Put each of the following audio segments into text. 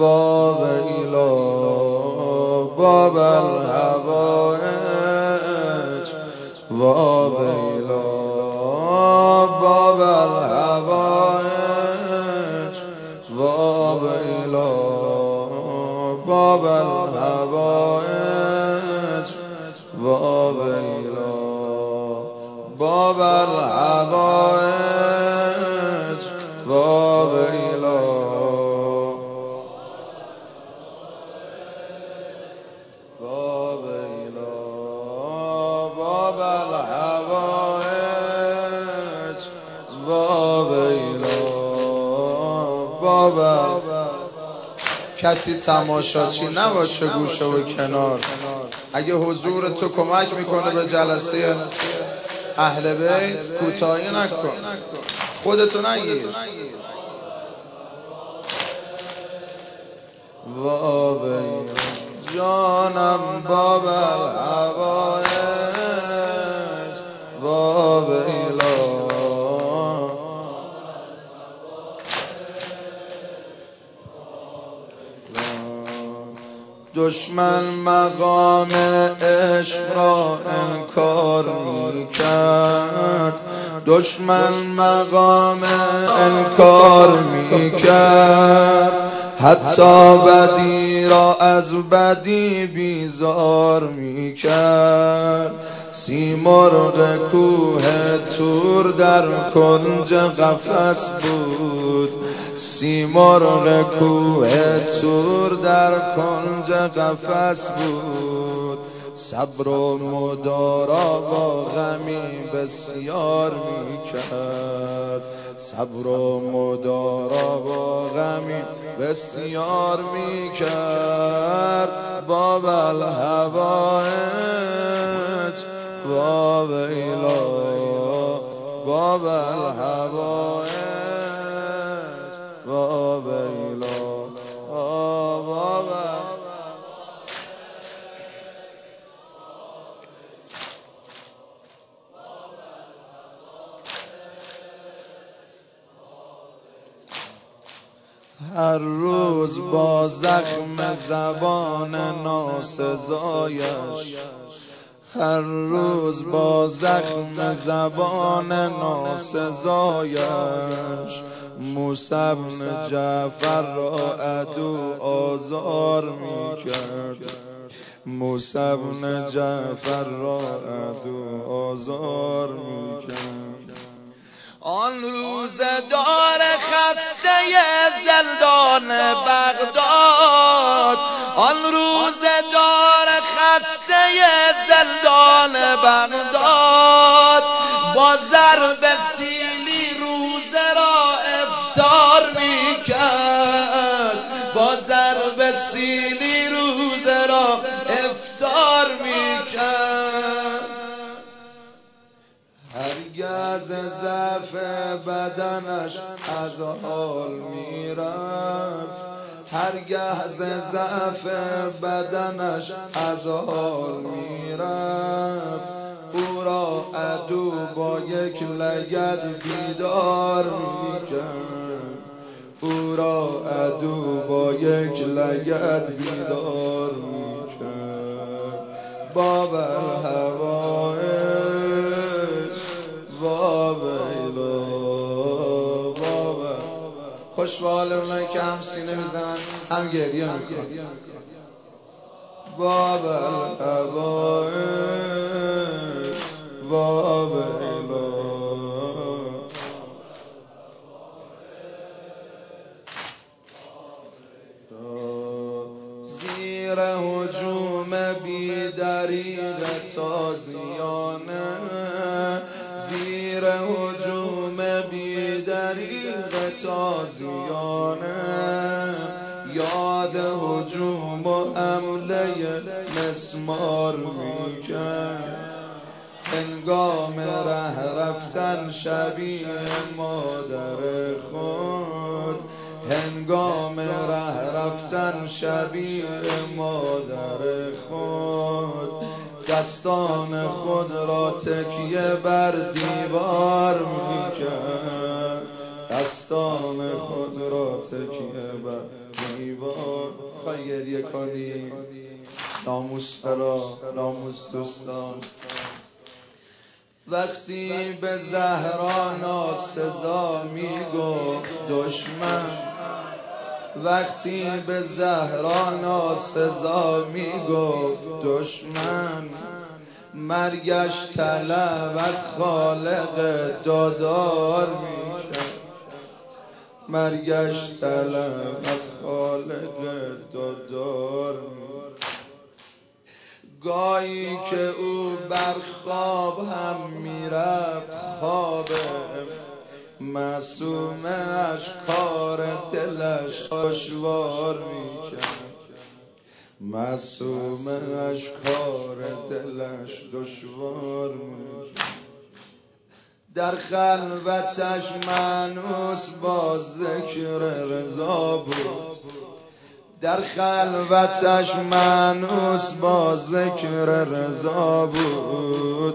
الأسباب إلى باب الحوائج باب إلى باب الحوائج باب إلى باب الحوائج باب إلى باب الحوائج باب إلى کسی تماشاچی نباشه گوشه و کنار. اگه حضور تو کمک میکنه به جلسه اهل بیت، کوتاهی نکن، خودتو نگیر. بابی جانم باب الحوائج باب الهی دشمن مقام عشق را انکار میکرد، دشمن مقام انکار میکرد، حتی بدی را از بدی بیزار میکرد. سیمرغ کوه تور در کنج قفس بود، سیمرغ کوه تور در کنج قفس بود. صبر و مدارا با غمی بسیار میکرد، صبر و مدارا با غمی بسیار میکرد. باب الحوائج باب الهی باب الحوائج باب الهی باب هر روز با زخم زبان ناسزایش، هر روز با زخم زبان ناسزایش، موسی بن جعفر را عدو آزار میکرد، موسی بن جعفر را عدو آزار میکرد. آن روزدار خسته زندان بغداد، آن روزدار خسته زندان بغداد، با ضرب سیلی روزه را افطار میکرد، با ضرب سیلی روزه را افطار میکرد. هرگز ضعف بدنش از حال میرفت، هرگز ضعف بدنش از حال میرفت. او را عدو با یک لگد بیدار میکرد، او را عدو با یک لگد بیدار میکرد. باب الحوائج خوش به حال اونایی که هم سینه میزنن هم گریه میکنن. باب الحوائج باب الهی زیر هجوم بی دریغ تازیانه، زیر هجوم بی دریغ تازیانه، یاد هجوم و حمله مسمار میکرد. هنگام ره رفتن شبیه مادر خود، هنگام ره رفتن شبیه مادر خود، دستان خود را تکیه بر دیوار میکرد، مستان خود را تکیه بر دیوار خیریه کنیم. ناموس ترا ناموس دوستان، وقتی به زهرا ناسزا میگفت دشمن، وقتی به زهرا ناسزا میگفت دشمن، مرگش طلب از خالق دادار میکرد، مرگش طلب از خالق دادار میکرد. گاهی که او بر خواب هم میرفت خواب معصومش، کار دلش دشوار میکرد، معصومش کار دلش دشوار میکرد. در خلوتش مانوس با ذکر رضا بود، در خلوتش مانوس با ذکر رضا بود،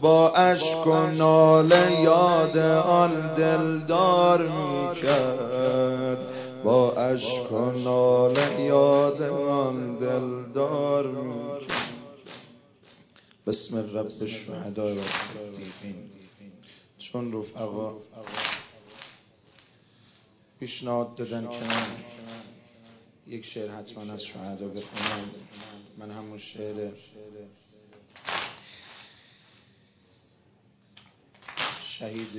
با اشک و ناله یاد آن دلدار میکرد، با اشک و ناله یاد آن دلدار میکرد. بسم رب الشهداء و الصدیقین. چون رفقا پیشنهاد دادن که یک شعر حتما از شهدا بخونم، من همون شعر شهید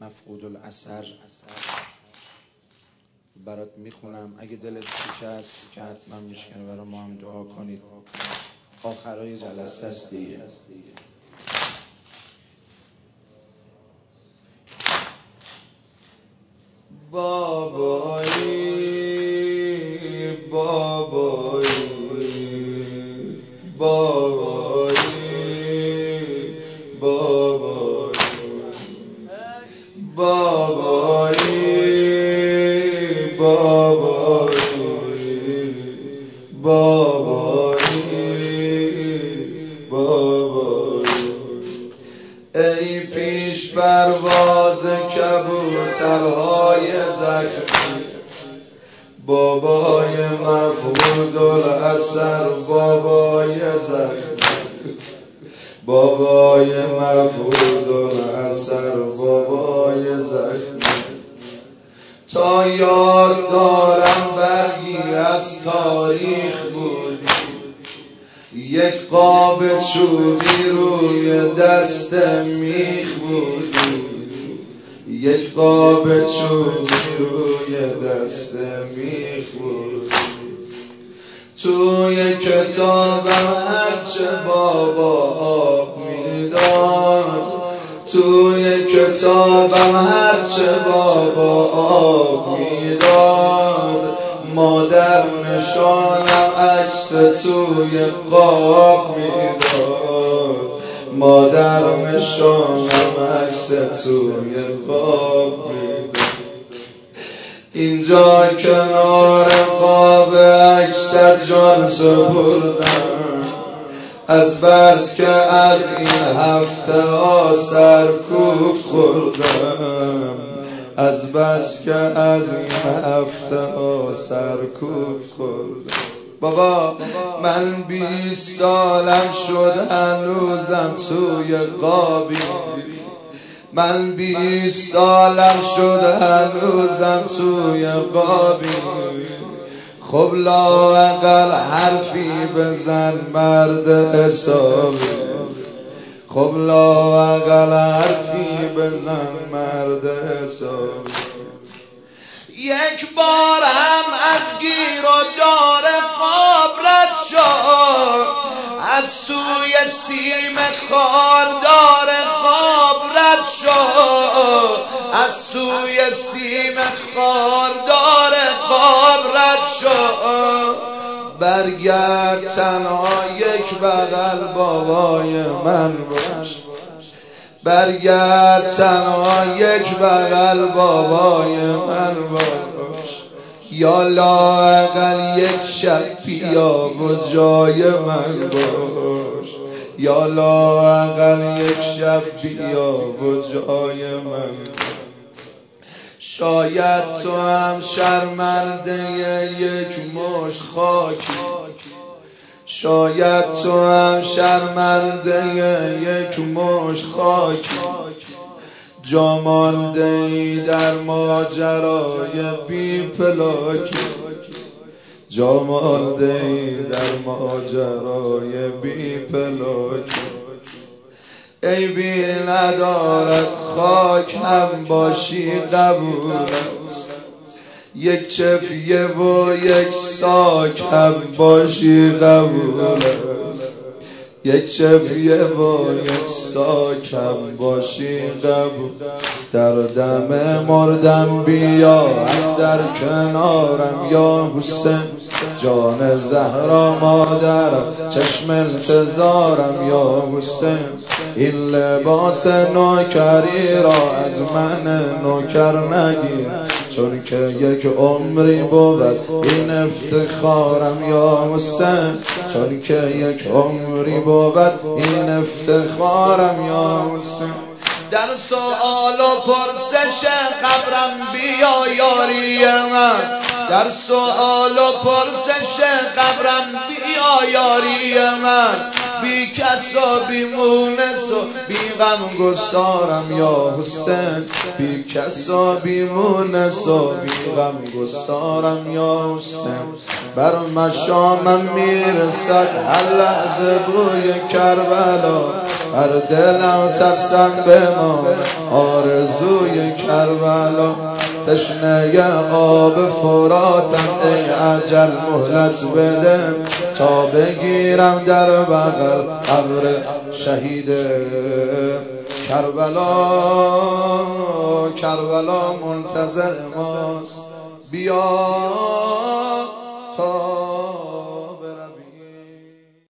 مفقود الاثر برات میخونم، اگه دلت شکست که حتما میشکنه برای ما هم دعا کنید، آخرای جلسه است دیگه. بابایی بابایی بابایی بابایی بابایی بابایی بابایی بابایی. ای پیش پرواز کبوترهای زخمی، بابای مفقود الاثر، بابای زخمی، بابای مفقود الاثر، بابای زخمی. تا یاد دارم برگی از تاریخ بودی، یک قاب چوبی روی دست میخ بودی، یک قاب چوبی روی دست میخ بودی. توی کتابم هرچه بابا آب میداد، توی کتابم هرچه بابا آب میداد، مادر نشانم عکس توی قاب میداد، مادر نشانم عکس توی قاب میداد. اینجا کنار قاب عکس جان سپردم، از بس که از این هفته ها سرکوفت خوردم، از بس که از این هفته ها سرکوفت خوردم. بابا من 20 سالم شد هنوزم توی قابی، من 20 سالم شد هنوزم توی قابی. خب لااقل حرفی بزن مرد حسابی، خب لااقل حرفی بزن مرد حسابی. یک بار هم از گیر و دار قاب رد شد، از سوی سیم خاردار قاب رد شد، از سوی سیم خاردار قاب رد شد. برگرد تنها یک بغل بابای من باش، برگرد تنها یک بغل بابای من باش، یا لااقل یک شب بیا و جای من باش، یا لااقل یک شب بیا و جای من باش. شاید تو هم شرمنده یک مشت خاکی، شاید تو هم شرمنده یک مشت خاکی، جامانده ای در ماجرای بی پلاکی، جامانده ای در ماجرای بی پلاکی. عیبی ندارد خاک هم باشی قبول است، یک چفیه و یک ساک هم باشی قبول است، یک چفیه و یک ساک هم باشی قبول. در دم مردم بیا در کنارم یا حسین، جان زهرا مادرم چشم انتظارم یا حسین. این لباس نوکری را از من نوکر نگیر، چون که یک عمری بود این افتخارم یا حسین، چون که یک عمری بود این افتخارم یا حسین. در سؤال و پرسش قبرم بیا یاری من، در سؤال و پرسش قبرم بیا یاری من، بی کس و بی مونس و بی غم گسارم یا حسین، بی کس و بی مونس و بی غم گسارم یا حسین. بر مشامم میرسد هر لحظه بوی کربلا، بر دلم ترسم بماند آرزوی کربلا. تشنه آب فراتم ای عجل مهلت بده، تا بگیرم در بغل قبر شهید کربلا. کربلا منتظر ماست، بیا